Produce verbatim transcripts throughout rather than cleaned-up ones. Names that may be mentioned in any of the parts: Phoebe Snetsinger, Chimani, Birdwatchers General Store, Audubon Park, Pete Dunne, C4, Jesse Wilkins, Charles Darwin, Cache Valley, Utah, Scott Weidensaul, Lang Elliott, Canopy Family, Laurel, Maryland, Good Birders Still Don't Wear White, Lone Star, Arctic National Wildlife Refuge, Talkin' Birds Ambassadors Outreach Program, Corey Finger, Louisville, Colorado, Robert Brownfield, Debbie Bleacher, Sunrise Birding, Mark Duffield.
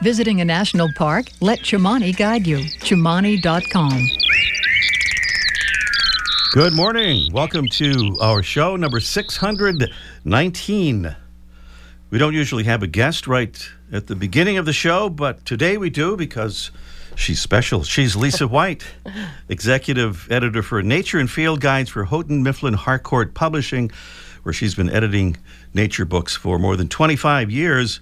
Visiting a national park? Let Chimani guide you. Chimani dot com. Good morning. Welcome to our show number six hundred nineteen. We don't usually have a guest right at the beginning of the show, but today we do because she's special. She's Lisa White, executive editor for Nature and Field Guides for Houghton Mifflin Harcourt Publishing, where she's been editing nature books for more than twenty-five years.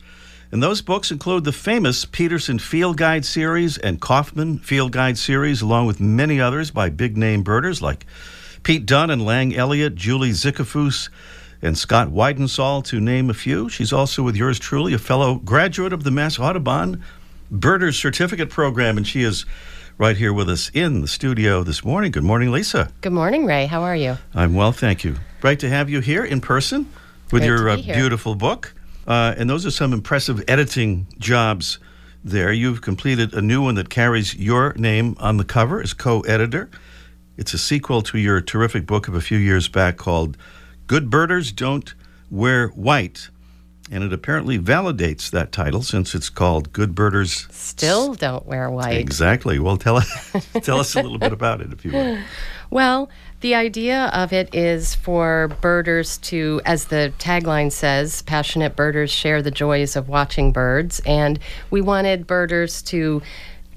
And those books include the famous Peterson Field Guide Series and Kaufman Field Guide Series, along with many others by big-name birders like Pete Dunne and Lang Elliott, Julie Zickefoose, and Scott Weidensaul, to name a few. She's also, with yours truly, a fellow graduate of the Mass Audubon Birders Certificate Program, and she is right here with us in the studio this morning. Good morning, Lisa. Good morning, Ray. How are you? I'm well, thank you. Great to have you here in person with Great your uh, beautiful book. Uh, and those are some impressive editing jobs there. You've completed a new one that carries your name on the cover as co-editor. It's a sequel to your terrific book of a few years back called Good Birders Don't Wear White. And it apparently validates that title since it's called Good Birders Still Don't Wear White. Exactly. Well, tell us, tell us a little bit about it, if you will. Well, the idea of it is for birders to, as the tagline says, passionate birders share the joys of watching birds. And we wanted birders to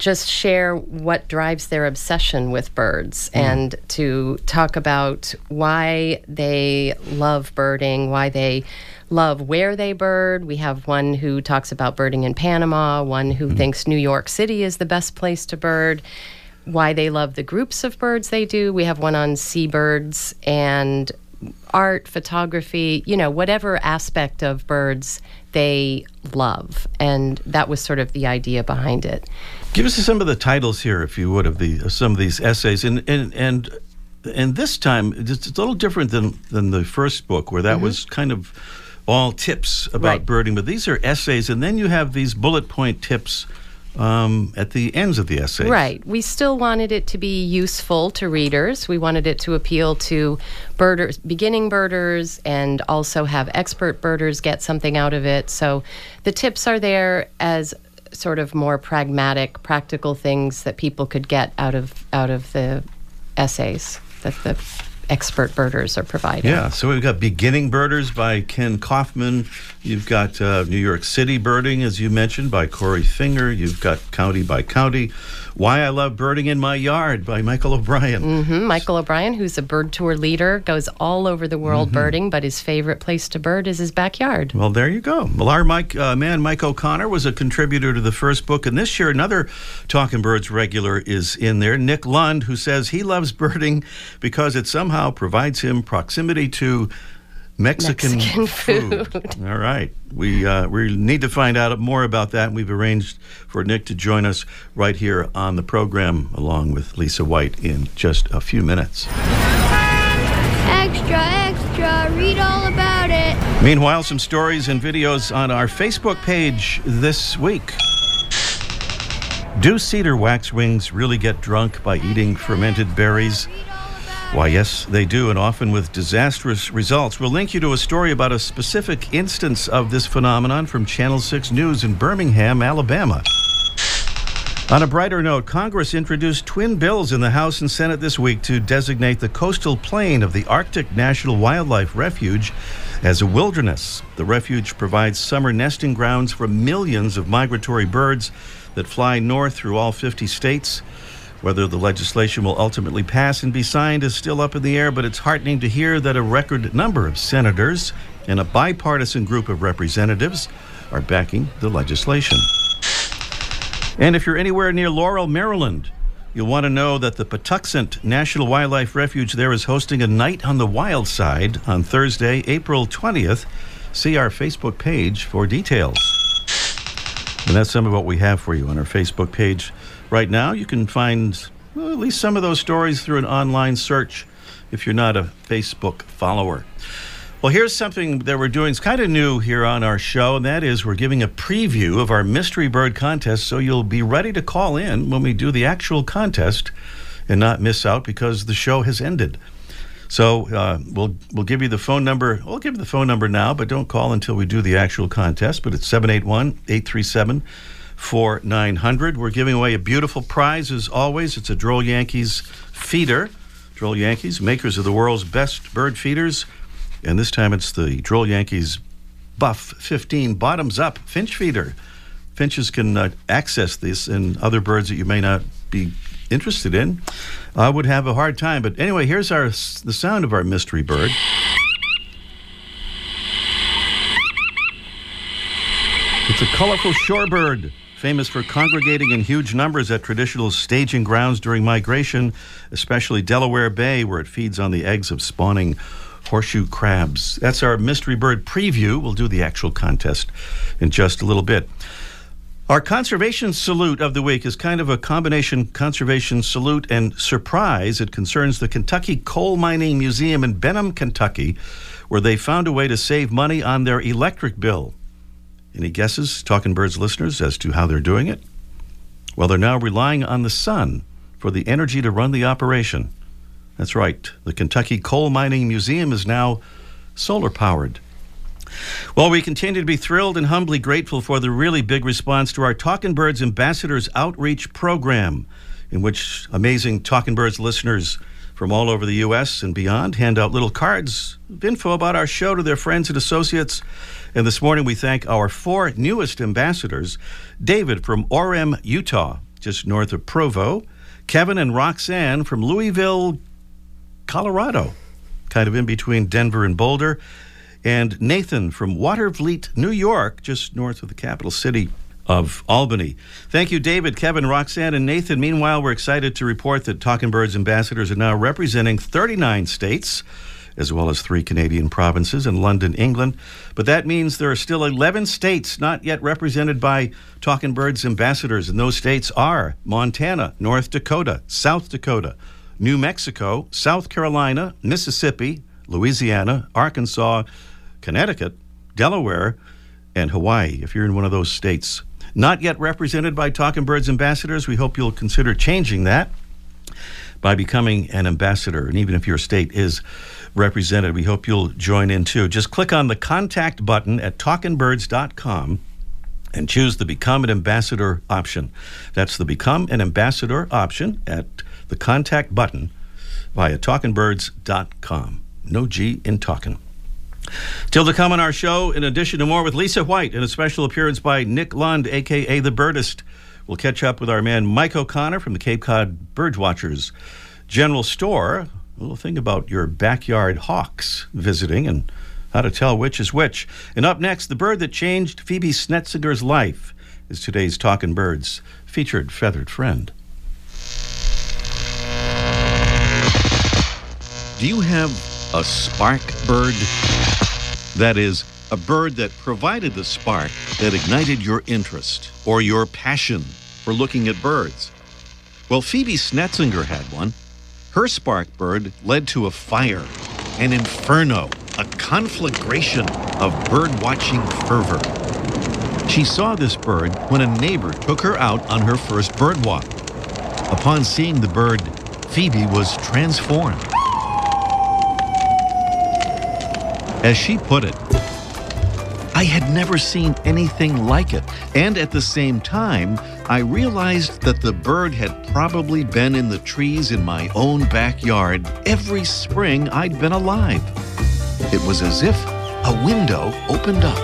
just share what drives their obsession with birds mm. and to talk about why they love birding, why they love where they bird. We have one who talks about birding in Panama, one who mm. thinks New York City is the best place to bird, why they love the groups of birds they do. We have one on seabirds and art, photography, you know, whatever aspect of birds they love. And that was sort of the idea behind it. Give us some of the titles here, if you would, of the of some of these essays. And and and, and this time, it's a little different than, than the first book, where that mm-hmm. was kind of all tips about right. birding. But these are essays, and then you have these bullet point tips Um, at the ends of the essays. Right. We still wanted it to be useful to readers. We wanted it to appeal to birders, beginning birders, and also have expert birders get something out of it. So the tips are there as sort of more pragmatic, practical things that people could get out of out of the essays that the expert birders are provided. Yeah, so we've got Beginning Birders by Ken Kaufman. You've got uh, New York City Birding, as you mentioned, by Corey Finger. You've got County by County. Why I Love Birding in My Yard by Michael O'Brien. Mm-hmm. Michael O'Brien, who's a bird tour leader, goes all over the world mm-hmm. birding, but his favorite place to bird is his backyard. Well, there you go. Well, our Mike, uh, man, Mike O'Connor, was a contributor to the first book, and this year another Talkin' Birds regular is in there, Nick Lund, who says he loves birding because it somehow provides him proximity to Mexican, Mexican food. food. All right. We uh, we need to find out more about that. We've arranged for Nick to join us right here on the program along with Lisa White in just a few minutes. Extra, extra. Read all about it. Meanwhile, some stories and videos on our Facebook page this week. Do cedar waxwings really get drunk by eating fermented berries? Why, yes, they do, and often with disastrous results. We'll link you to a story about a specific instance of this phenomenon from Channel six News in Birmingham, Alabama. On a brighter note, Congress introduced twin bills in the House and Senate this week to designate the coastal plain of the Arctic National Wildlife Refuge as a wilderness. The refuge provides summer nesting grounds for millions of migratory birds that fly north through all fifty states. Whether the legislation will ultimately pass and be signed is still up in the air, but it's heartening to hear that a record number of senators and a bipartisan group of representatives are backing the legislation. And if you're anywhere near Laurel, Maryland, you'll want to know that the Patuxent National Wildlife Refuge there is hosting a night on the wild side on Thursday, April twentieth. See our Facebook page for details. And that's some of what we have for you on our Facebook page right now. You can find, well, at least some of those stories through an online search if you're not a Facebook follower. Well, here's something that we're doing. It's kind of new here on our show, and that is we're giving a preview of our mystery bird contest, so you'll be ready to call in when we do the actual contest and not miss out because the show has ended. So uh, we'll we'll give you the phone number. We'll give you the phone number now, but don't call until we do the actual contest. But it's seven eight one, eight three seven, four nine zero zero. We're giving away a beautiful prize, as always. It's a Droll Yankees feeder. Droll Yankees, makers of the world's best bird feeders. And this time it's the Droll Yankees Buff fifteen Bottoms Up Finch Feeder. Finches can uh, access this and other birds that you may not be interested in. I uh, would have a hard time. But anyway, here's our the sound of our mystery bird. It's a colorful shorebird, famous for congregating in huge numbers at traditional staging grounds during migration, especially Delaware Bay, where it feeds on the eggs of spawning horseshoe crabs. That's our mystery bird preview. We'll do the actual contest in just a little bit. Our conservation salute of the week is kind of a combination conservation salute and surprise. It concerns the Kentucky Coal Mining Museum in Benham, Kentucky, where they found a way to save money on their electric bill. Any guesses, Talkin' Birds listeners, as to how they're doing it? Well, they're now relying on the sun for the energy to run the operation. That's right. The Kentucky Coal Mining Museum is now solar-powered. Well, we continue to be thrilled and humbly grateful for the really big response to our Talkin' Birds Ambassadors Outreach Program, in which amazing Talkin' Birds listeners from all over the U S and beyond hand out little cards of info about our show to their friends and associates. And this morning we thank our four newest ambassadors, David from Orem, Utah, just north of Provo, Kevin and Roxanne from Louisville, Colorado, kind of in between Denver and Boulder, and Nathan from Watervliet, New York, just north of the capital city of Albany. Thank you, David, Kevin, Roxanne, and Nathan. Meanwhile, we're excited to report that Talkin' Birds ambassadors are now representing thirty-nine states, as well as three Canadian provinces and London, England. But that means there are still eleven states not yet represented by Talkin' Birds ambassadors, and those states are Montana, North Dakota, South Dakota, New Mexico, South Carolina, Mississippi, Louisiana, Arkansas, Connecticut, Delaware, and Hawaii, if you're in one of those states. Not yet represented by Talkin' Birds ambassadors, we hope you'll consider changing that by becoming an ambassador. And even if your state is represented, we hope you'll join in too. Just click on the contact button at Talkin Birds dot com and choose the Become an Ambassador option. That's the Become an Ambassador option at the contact button via Talkin Birds dot com. No G in talkin'. Till to come on our show, in addition to more with Lisa White and a special appearance by Nick Lund, a k a. The Birdist. We'll catch up with our man Mike O'Connor from the Cape Cod Birdwatchers General Store. A little thing about your backyard hawks visiting and how to tell which is which. And up next, the bird that changed Phoebe Snetzinger's life is today's Talkin' Birds featured feathered friend. Do you have a spark bird? That is, a bird that provided the spark that ignited your interest or your passion for looking at birds. Well, Phoebe Snetsinger had one. Her spark bird led to a fire, an inferno, a conflagration of bird-watching fervor. She saw this bird when a neighbor took her out on her first bird walk. Upon seeing the bird, Phoebe was transformed. As she put it, I had never seen anything like it, and at the same time, I realized that the bird had probably been in the trees in my own backyard every spring I'd been alive. It was as if a window opened up.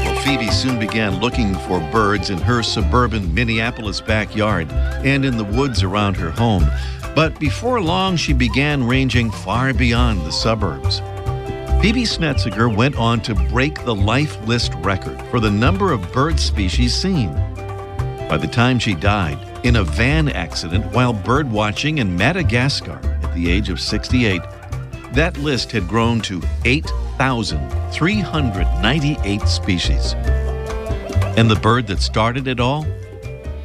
Well, Phoebe soon began looking for birds in her suburban Minneapolis backyard and in the woods around her home. But before long, she began ranging far beyond the suburbs. Phoebe Snetsinger went on to break the life list record for the number of bird species seen. By the time she died, in a van accident while birdwatching in Madagascar at the age of sixty-eight, That list had grown to eight thousand three hundred ninety-eight species. And the bird that started it all?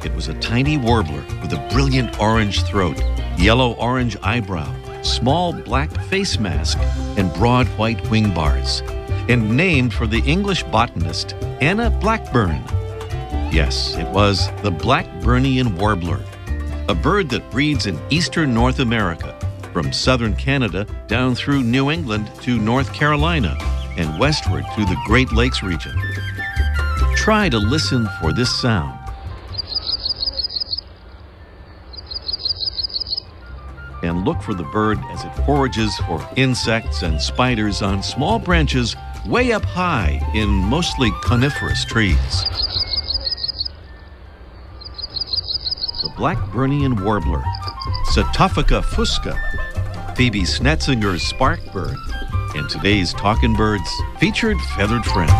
It was a tiny warbler with a brilliant orange throat, yellow-orange eyebrow, small black face mask, and broad white wing bars, and named for the English botanist Anna Blackburn. Yes, it was the Blackburnian warbler, a bird that breeds in eastern North America, from southern Canada down through New England to North Carolina and westward to the Great Lakes region. Try to listen for this sound. And look for the bird as it forages for insects and spiders on small branches way up high in mostly coniferous trees. The Blackburnian warbler, Setophaga fusca, Phoebe Snetzinger's spark bird, and today's Talkin' Birds featured feathered friend.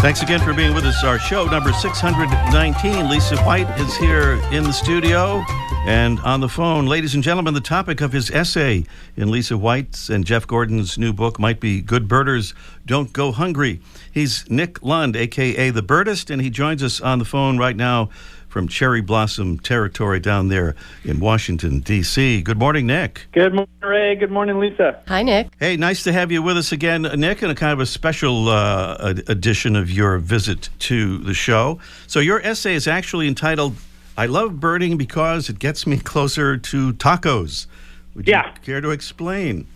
Thanks again for being with us. Our show number six hundred nineteen. Lisa White is here in the studio and on the phone. Ladies and gentlemen, the topic of his essay in Lisa White's and Jeff Gordon's new book might be Good Birders Don't Go Hungry. He's Nick Lund, a k a. The Birdist, and he joins us on the phone right now from cherry blossom territory down there in Washington, D C Good morning, Nick. Good morning, Ray. Good morning, Lisa. Hi, Nick. Hey, nice to have you with us again, Nick, and a kind of a special uh, edition of your visit to the show. So your essay is actually entitled, I Love Birding Because It Gets Me Closer to Tacos. Would you yeah. care to explain?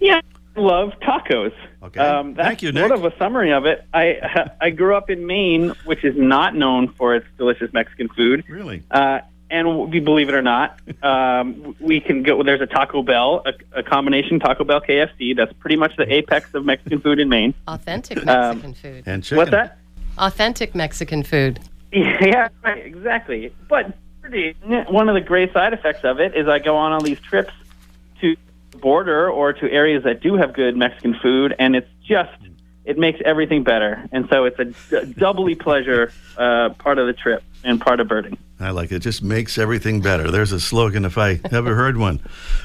Yeah, I love tacos. Okay. Um, that's Thank you, Nick. Sort of a summary of it. I I grew up in Maine, which is not known for its delicious Mexican food. Really? Uh, and we, believe it or not, um, we can go. There's a Taco Bell, a, a combination Taco Bell K F C. That's pretty much the apex of Mexican food in Maine. Authentic Mexican um, food. And chicken. What's that? Authentic Mexican food. Yeah, right, exactly. But one of the great side effects of it is I go on all these trips to border or to areas that do have good Mexican food, and it's just it makes everything better, and so it's a d- doubly pleasure uh part of the trip and part of birding. I like it. It just makes everything better. There's a slogan if I ever heard one.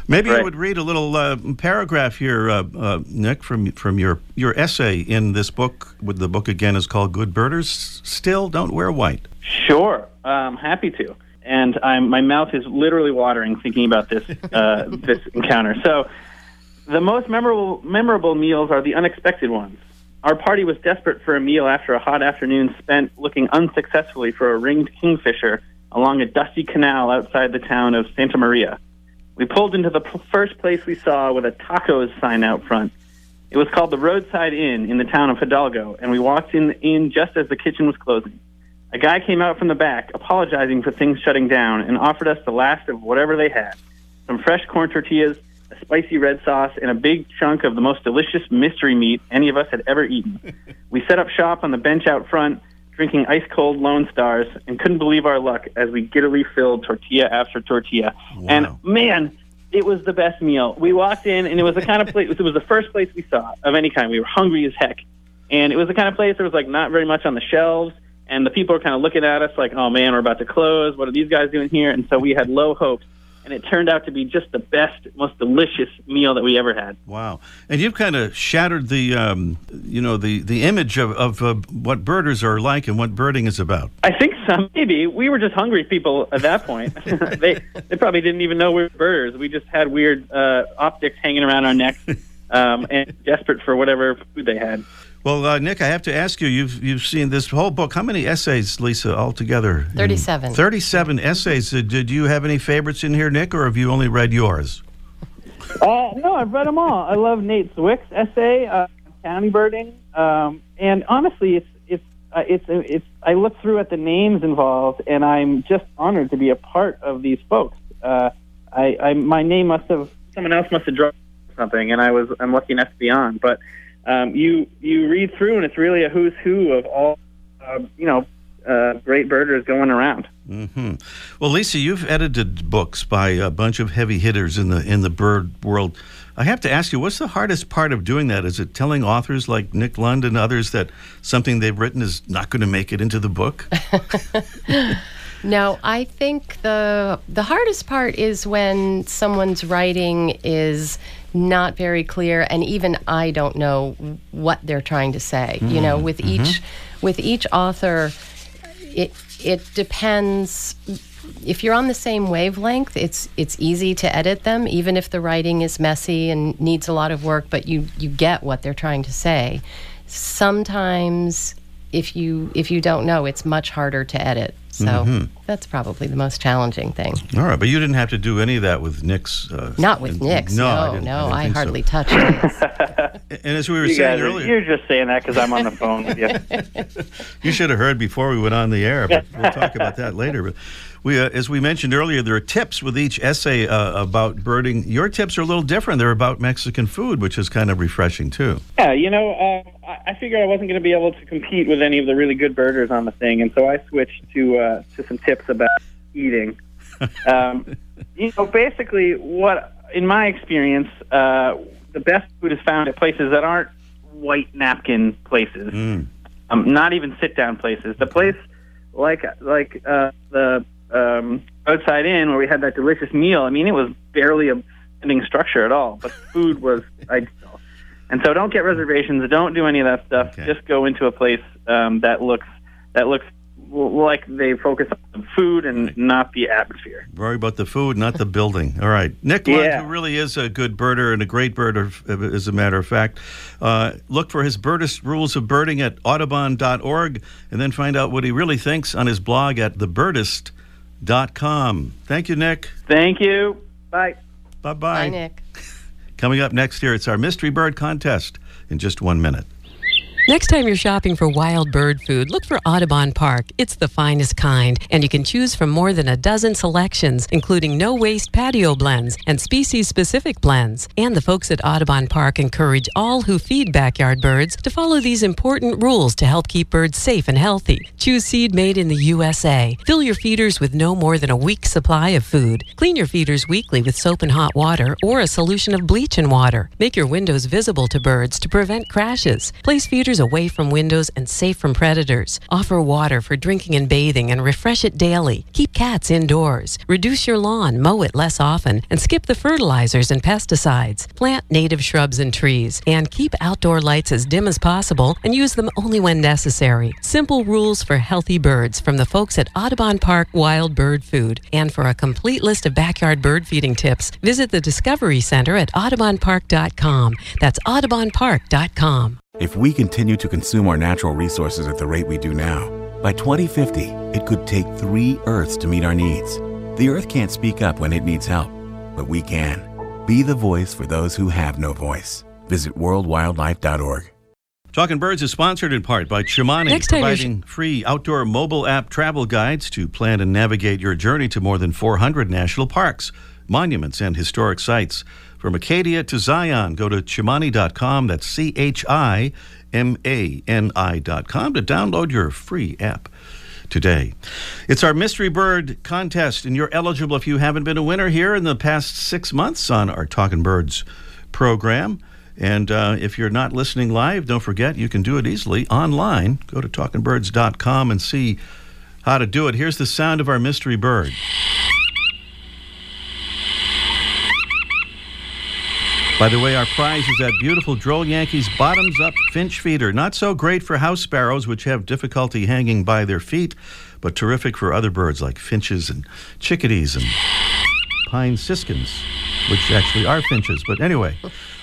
Maybe right. I would read a little uh, paragraph here, uh, uh Nick, from from your your essay in this book. With the book again is called Good Birders Still Don't Wear White. Sure, I'm happy to. And I'm, my mouth is literally watering thinking about this uh, this encounter. So the most memorable memorable meals are the unexpected ones. Our party was desperate for a meal after a hot afternoon spent looking unsuccessfully for a ringed kingfisher along a dusty canal outside the town of Santa Maria. We pulled into the p- first place we saw with a tacos sign out front. It was called the Roadside Inn in the town of Hidalgo, and we walked in the inn just as the kitchen was closing. A guy came out from the back, apologizing for things shutting down, and offered us the last of whatever they had. Some fresh corn tortillas, a spicy red sauce, and a big chunk of the most delicious mystery meat any of us had ever eaten. We set up shop on the bench out front, drinking ice-cold Lone Stars, and couldn't believe our luck as we giddily filled tortilla after tortilla. Wow. And, man, it was the best meal. We walked in, and it was the kind of place, it was the first place we saw of any kind. We were hungry as heck. And it was the kind of place there was, like, not very much on the shelves. And the people are kind of looking at us like, oh, man, we're about to close. What are these guys doing here? And so we had low hopes. And it turned out to be just the best, most delicious meal that we ever had. Wow. And you've kind of shattered the, um, you know, the, the image of, of uh, what birders are like and what birding is about. I think so, maybe. We were just hungry people at that point. they they probably didn't even know we were birders. We just had weird uh, optics hanging around our necks um, and desperate for whatever food they had. Well, uh, Nick, I have to ask you, you've you've seen this whole book. How many essays, Lisa, altogether? thirty-seven. thirty-seven essays. Did you have any favorites in here, Nick, or have you only read yours? Uh, no, I've read them all. I love Nate Zwick's essay, uh, County Birding. Um, and honestly, it's it's uh, it's it's. I look through at the names involved, and I'm just honored to be a part of these folks. Uh, I, I my name must have, someone else must have drawn something, and I was I'm lucky enough to be on, but... Um, you you read through, and it's really a who's who of all, uh, you know, uh, great birders going around. Mm-hmm. Well, Lisa, you've edited books by a bunch of heavy hitters in the in the bird world. I have to ask you, what's the hardest part of doing that? Is it telling authors like Nick Lund and others that something they've written is not going to make it into the book? No, I think the the hardest part is when someone's writing is not very clear, and even I don't know what they're trying to say. Mm-hmm. You know, with mm-hmm. each with each author, it it depends. If you're on the same wavelength, it's it's easy to edit them, even if the writing is messy and needs a lot of work, but you, you get what they're trying to say. Sometimes if you if you don't know, it's much harder to edit. So mm-hmm. that's probably the most challenging thing. All right, but you didn't have to do any of that with Nick's. Uh, Not with Nick's. No, no, I, didn't, no, I, I hardly so. touched it. And as we were you saying guys, earlier, you're just saying that because I'm on the phone with you. You should have heard before we went on the air, but we'll talk about that later. But we, uh, as we mentioned earlier, there are tips with each essay uh, about birding. Your tips are a little different. They're about Mexican food, which is kind of refreshing too. Yeah, you know, uh, I figured I wasn't going to be able to compete with any of the really good birders on the thing, and so I switched to. Uh, Uh, to some tips about eating. Um, you know, basically, what in my experience, uh, the best food is found at places that aren't white napkin places, mm. um, not even sit-down places. The place like like uh, the um, Roadside Inn where we had that delicious meal, I mean, it was barely a standing structure at all, but food was ideal. And so don't get reservations. Don't do any of that stuff. Okay. Just go into a place um, that looks that looks like they focus on the food and not the atmosphere. Worry about the food, not the building. All right. Nick Lund, yeah. who really is a good birder and a great birder, as a matter of fact, uh, look for his Birdist Rules of Birding at audubon dot org and then find out what he really thinks on his blog at the birdist dot com. Thank you, Nick. Thank you. Bye. Bye-bye. Bye, Nick. Coming up next here, it's our Mystery Bird Contest in just one minute. Next time you're shopping for wild bird food, look for Audubon Park. It's the finest kind, and you can choose from more than a dozen selections, including no-waste patio blends and species-specific blends. And the folks at Audubon Park encourage all who feed backyard birds to follow these important rules to help keep birds safe and healthy. Choose seed made in the U S A. Fill your feeders with no more than a week's supply of food. Clean your feeders weekly with soap and hot water or a solution of bleach and water. Make your windows visible to birds to prevent crashes. Place feeders away from windows and safe from predators. Offer water for drinking and bathing and refresh it daily. Keep cats indoors. Reduce your lawn, mow it less often, and skip the fertilizers and pesticides. Plant native shrubs and trees, and keep outdoor lights as dim as possible and use them only when necessary. Simple rules for healthy birds from the folks at Audubon Park Wild Bird Food. And for a complete list of backyard bird feeding tips, visit the Discovery Center at audubon park dot com. That's audubon park dot com. If we continue to consume our natural resources at the rate we do now, by twenty fifty, it could take three Earths to meet our needs. The Earth can't speak up when it needs help, but we can. Be the voice for those who have no voice. Visit world wildlife dot org. Talkin' Birds is sponsored in part by Chimani, providing sh- free outdoor mobile app travel guides to plan and navigate your journey to more than four hundred national parks, monuments, and historic sites. From Acadia to Zion, go to chimani dot com, that's C H I M A N I dot com, to download your free app today. It's our Mystery Bird Contest, and you're eligible if you haven't been a winner here in the past six months on our Talkin' Birds program. And uh, if you're not listening live, don't forget, you can do it easily online. Go to talkin birds dot com and see how to do it. Here's the sound of our mystery bird. By the way, our prize is that beautiful Droll Yankees Bottoms Up Finch Feeder. Not so great for house sparrows, which have difficulty hanging by their feet, but terrific for other birds like finches and chickadees and pine siskins, which actually are finches. But anyway,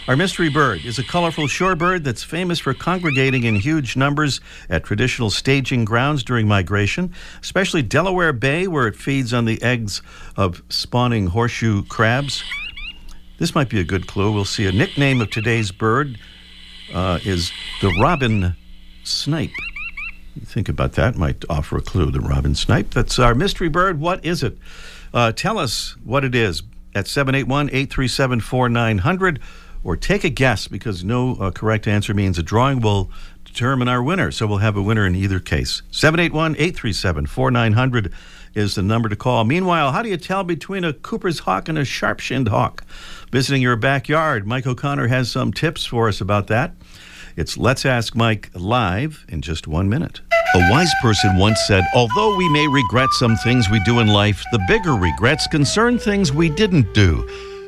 our mystery bird is a colorful shorebird that's famous for congregating in huge numbers at traditional staging grounds during migration, especially Delaware Bay, where it feeds on the eggs of spawning horseshoe crabs. This might be a good clue. We'll see. A nickname of today's bird uh, is the robin snipe. Think about that. Might offer a clue, the robin snipe. That's our mystery bird. What is it? Uh, tell us what it is at seven eight one, eight three seven, four nine zero zero, or take a guess, because no uh, correct answer means a drawing will determine our winner. So we'll have a winner in either case. seven eight one, eight three seven, four nine zero zero is the number to call. Meanwhile, how do you tell between a Cooper's hawk and a sharp-shinned hawk? Visiting your backyard, Mike O'Connor has some tips for us about that. It's Let's Ask Mike live in just one minute. A wise person once said, although we may regret some things we do in life, the bigger regrets concern things we didn't do.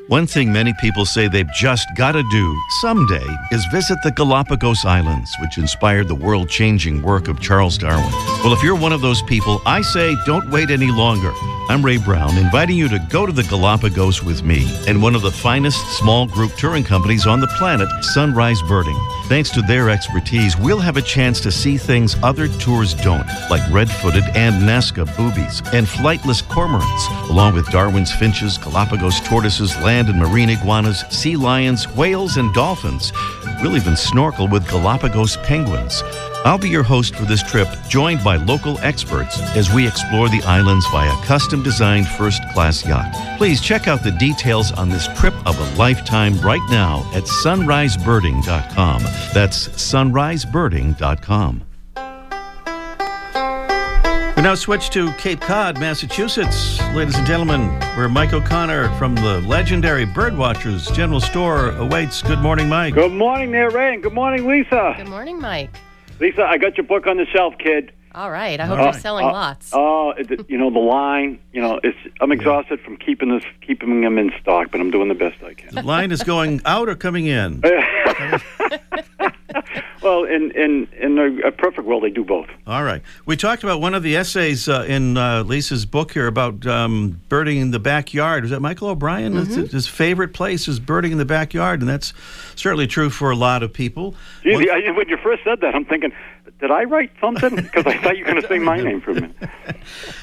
One thing many people say they've just got to do someday is visit the Galapagos Islands, which inspired the world-changing work of Charles Darwin. Well, if you're one of those people, I say don't wait any longer. I'm Ray Brown, inviting you to go to the Galapagos with me and one of the finest small group touring companies on the planet, Sunrise Birding. Thanks to their expertise, we'll have a chance to see things other tours don't, like red-footed and Nazca boobies and flightless cormorants, along with Darwin's finches, Galapagos tortoises, land and marine iguanas, sea lions, whales, and dolphins. We'll even snorkel with Galapagos penguins. I'll be your host for this trip, joined by local experts as we explore the islands via custom-designed first-class yacht. Please check out the details on this trip of a lifetime right now at sunrise birding dot com. That's sunrise birding dot com. We now switch to Cape Cod, Massachusetts. Ladies and gentlemen, where Mike O'Connor from the legendary Birdwatchers General Store awaits. Good morning, Mike. Good morning there, Ray, and good morning, Lisa. Good morning, Mike. Lisa, I got your book on the shelf, kid. All right. I hope uh, you're selling uh, lots. Oh, uh, you know, the line, you know, it's. I'm exhausted from keeping this, keeping them in stock, but I'm doing the best I can. The line is going out or coming in? Well, in, in, in a perfect world, they do both. All right. We talked about one of the essays uh, in uh, Lisa's book here about um, birding in the backyard. Was that Michael O'Brien? Mm-hmm. His favorite place is birding in the backyard, and that's certainly true for a lot of people. Geez, when, I, when you first said that, I'm thinking, did I write something? Because I thought you were going to say my name for a minute.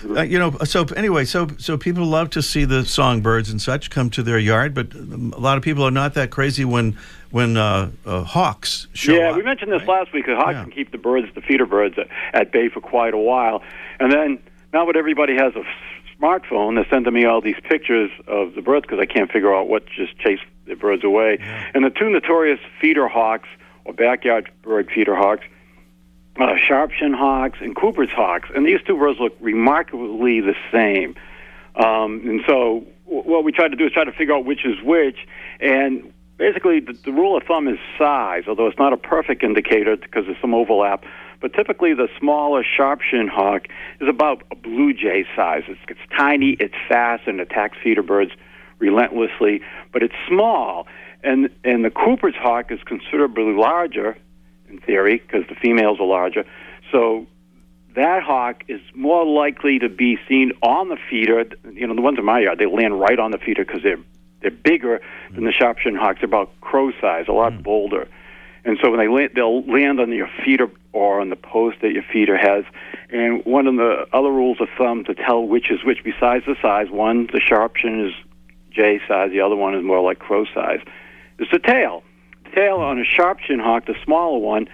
uh, you know, so anyway, so so people love to see the songbirds and such come to their yard, but a lot of people are not that crazy when when uh, uh, hawks show yeah, up. Yeah, we mentioned this right? last week. The hawks yeah. can keep the birds, the feeder birds, at, at bay for quite a while. And then now that everybody has a smartphone, they're sending me all these pictures of the birds because I can't figure out what just chased the birds away. Yeah. And the two notorious feeder hawks, or backyard bird feeder hawks, Uh, Sharpshin hawks and Cooper's hawks, and these two birds look remarkably the same. Um, and so, w- what we try to do is try to figure out which is which. And basically, the, the rule of thumb is size, although it's not a perfect indicator because there's some overlap. But typically, the smaller Sharpshin hawk is about a blue jay size. It's, it's tiny, it's fast, and attacks feeder birds relentlessly. But it's small, and and the Cooper's hawk is considerably larger. In theory, because the females are larger. So that hawk is more likely to be seen on the feeder. You know, the ones in my yard, they land right on the feeder because they're, they're bigger mm. than the Sharpshin hawks. They're about crow size, a lot mm. bolder. And so when they land, they'll land on your feeder or on the post that your feeder has. And one of the other rules of thumb to tell which is which, besides the size, one, the Sharpshin is jay size, the other one is more like crow size, is the tail. Tail on a Sharpshin hawk, the smaller one,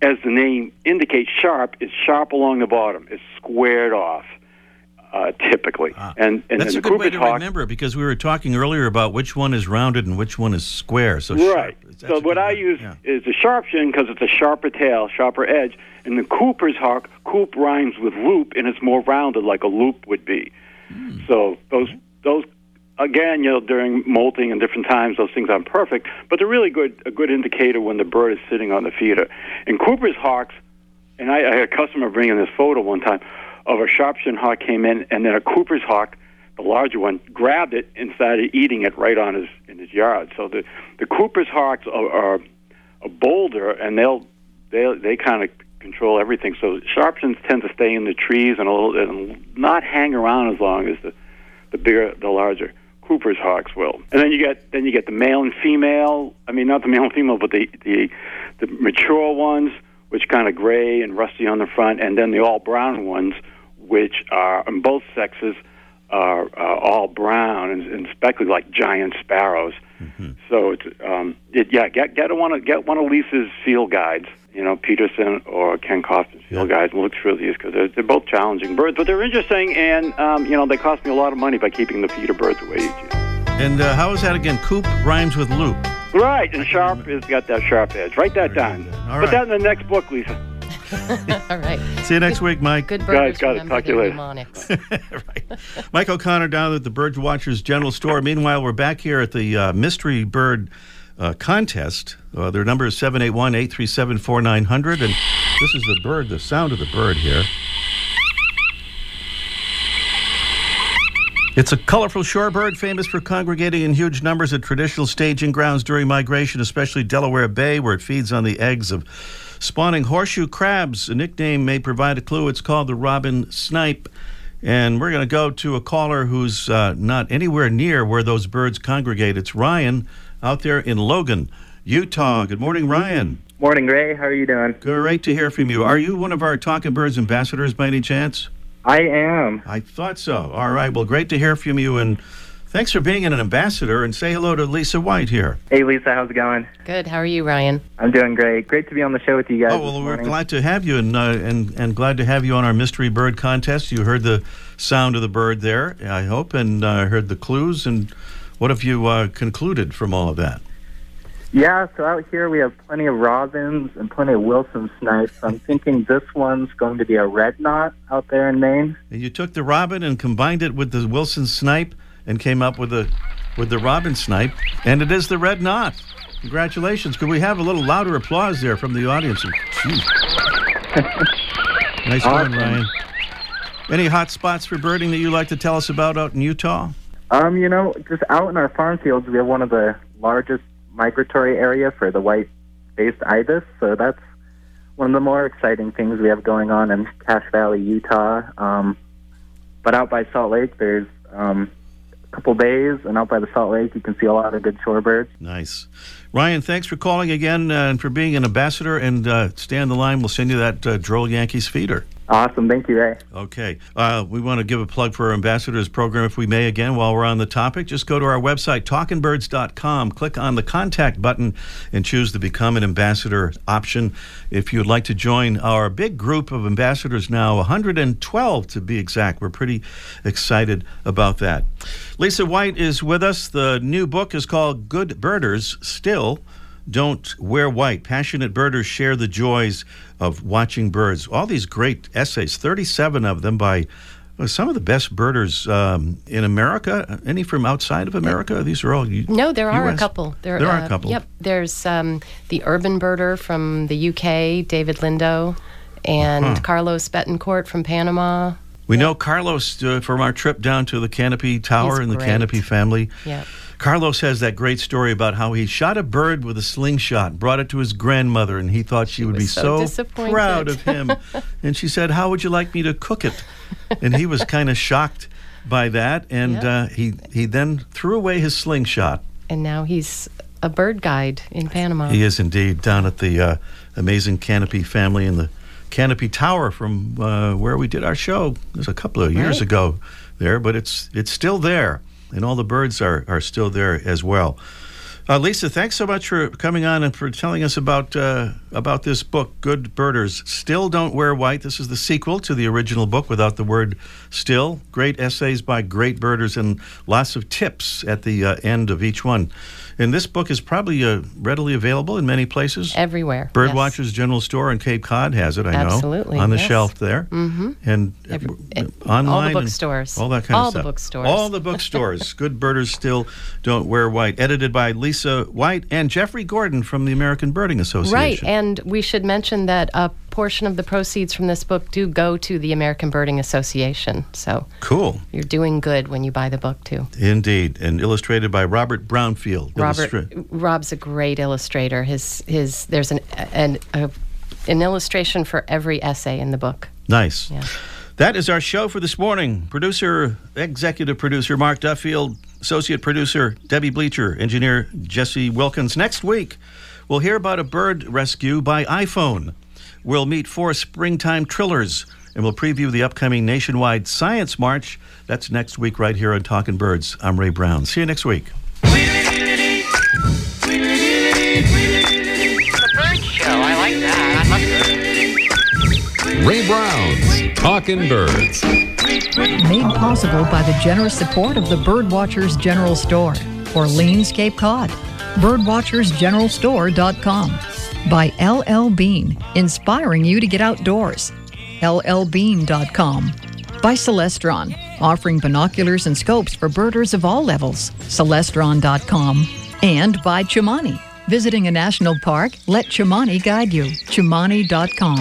as the name indicates, sharp, is sharp along the bottom. It's squared off, uh, typically. Ah, and, and that's and a good way to hawk, remember because we were talking earlier about which one is rounded and which one is square. So right. Sharp, so what I one. use yeah. is the Sharpshin because it's a sharper tail, sharper edge, and the Cooper's hawk, coop rhymes with loop, and it's more rounded like a loop would be. Mm. So those those. Again, you know, during molting and different times, those things aren't perfect, but they're really good a good indicator when the bird is sitting on the feeder. And Cooper's hawks, and I, I had a customer bringing this photo one time of a Sharpshin hawk came in, and then a Cooper's hawk, the larger one, grabbed it and started eating it right on his in his yard. So the the Cooper's hawks are, are, are bolder, and they'll they they kind of control everything. So Sharpshins tend to stay in the trees and a little, and not hang around as long as the the bigger the larger. Cooper's hawks will, and then you get then you get the male and female. I mean, not the male and female, but the the, the mature ones, which kind of gray and rusty on the front, and then the all brown ones, which are in both sexes are, are all brown and, and speckled like giant sparrows. Mm-hmm. So it's um, it, yeah, get get one of get one of Lisa's field guides, you know, Peterson or Ken Kaufman field yeah. guides, and look through these because they're, they're both challenging birds, but they're interesting, and um, you know, they cost me a lot of money by keeping the feeder birds away each year. And uh, how is that again? Coop rhymes with loop. Right, and sharp has got that sharp edge. Write that down. All right. Put that in the next book, Lisa. All right. See you next week, Mike. Good birds. Guys, got to talk to you later. Right. Mike O'Connor down at the Birdwatchers General Store. Meanwhile, we're back here at the uh, Mystery Bird Uh, contest. Uh, their number is seven eight one, eight three seven, four nine zero zero, and this is the bird, the sound of the bird here. It's a colorful shorebird famous for congregating in huge numbers at traditional staging grounds during migration, especially Delaware Bay, where it feeds on the eggs of spawning horseshoe crabs. A nickname may provide a clue. It's called the robin snipe. And we're going to go to a caller who's uh, not anywhere near where those birds congregate. It's Ryan out there in Logan, Utah. Good morning, Ryan. Morning, Ray. How are you doing? Great to hear from you. Are you one of our Talkin' Birds ambassadors by any chance? I am. I thought so. All right. Well, great to hear from you, and thanks for being an ambassador, and say hello to Lisa White here. Hey, Lisa. How's it going? Good. How are you, Ryan? I'm doing great. Great to be on the show with you guys. Oh, well, we're glad to have you, and, uh, and, and glad to have you on our mystery bird contest. You heard the sound of the bird there, I hope, and uh, heard the clues, and what have you uh, concluded from all of that? Yeah, so out here we have plenty of robins and plenty of Wilson snipes. I'm thinking this one's going to be a red knot out there in Maine. And you took the robin and combined it with the Wilson snipe and came up with the, with the robin snipe, and it is the red knot. Congratulations. Could we have a little louder applause there from the audience? Nice awesome. One, Ryan. Any hot spots for birding that you like to tell us about out in Utah? Um, you know, just out in our farm fields, we have one of the largest migratory area for the white-faced ibis, so that's one of the more exciting things we have going on in Cache Valley, Utah. Um, but out by Salt Lake, there's um, a couple bays, and out by the Salt Lake, you can see a lot of good shorebirds. Nice. Ryan, thanks for calling again uh, and for being an ambassador, and uh, stay on the line. We'll send you that uh, Droll Yankees feeder. Awesome. Thank you, Ray. Okay. Uh, we want to give a plug for our ambassadors program, if we may, again, while we're on the topic. Just go to our website, Talkin Birds dot com, click on the contact button, and choose the Become an Ambassador option. If you'd like to join our big group of ambassadors now, one hundred twelve to be exact. We're pretty excited about that. Lisa White is with us. The new book is called Good Birders Still Don't Wear White. Passionate birders share the joys of watching birds. All these great essays, thirty-seven of them by well, some of the best birders um, in America. Any from outside of America? These are all U- No, there are U S? a couple. There, there uh, are a couple. Yep. There's um, the urban birder from the U K, David Lindo, and uh-huh. Carlos Betancourt from Panama. We yep. know Carlos uh, from our trip down to the Canopy Tower. He's and great. The Canopy Family. Yeah. Carlos has that great story about how he shot a bird with a slingshot, brought it to his grandmother, and he thought she, she would be so, so proud of him. And she said, "How would you like me to cook it?" And he was kind of shocked by that, and yeah. uh, he, he then threw away his slingshot. And now he's a bird guide in Panama. He is indeed, down at the uh, amazing Canopy Family in the Canopy Tower from uh, where we did our show. It was a couple of years right. ago there, but it's it's still there. And all the birds are, are still there as well. Uh, Lisa, thanks so much for coming on and for telling us about uh, about this book, Good Birders Still Don't Wear White. This is the sequel to the original book without the word still. Great essays by great birders and lots of tips at the uh, end of each one. And this book is probably uh, readily available in many places. Everywhere. Birdwatchers yes. General Store in Cape Cod has it, I know. Absolutely. On the yes. shelf there. Mm-hmm. And Every, it, online. All the bookstores. All that kind all of stuff. All the bookstores. All the bookstores. Good Birders Still Don't Wear White. Edited by Lisa. Lisa White and Jeffrey Gordon from the American Birding Association. Right, and we should mention that a portion of the proceeds from this book do go to the American Birding Association. So cool. You're doing good when you buy the book, too. Indeed, and illustrated by Robert Brownfield. Robert, Illustra- Rob's a great illustrator. His his there's an an a, an illustration for every essay in the book. Nice. Yeah. That is our show for this morning. Producer, executive producer Mark Duffield, associate producer Debbie Bleacher, engineer Jesse Wilkins. Next week, we'll hear about a bird rescue by iPhone. We'll meet four springtime trillers, and we'll preview the upcoming nationwide science march. That's next week right here on Talkin' Birds. I'm Ray Brown. See you next week. The bird show, I like that. I love birds. Ray Brown's Talkin' Birds. Made possible by the generous support of the Birdwatchers General Store, Orleans, Cape Cod. Birdwatchers General Store dot com. By L L Bean, inspiring you to get outdoors. L L Bean dot com. By Celestron, offering binoculars and scopes for birders of all levels. Celestron dot com. And by Chimani. Visiting a national park? Let Chimani guide you. Chimani dot com.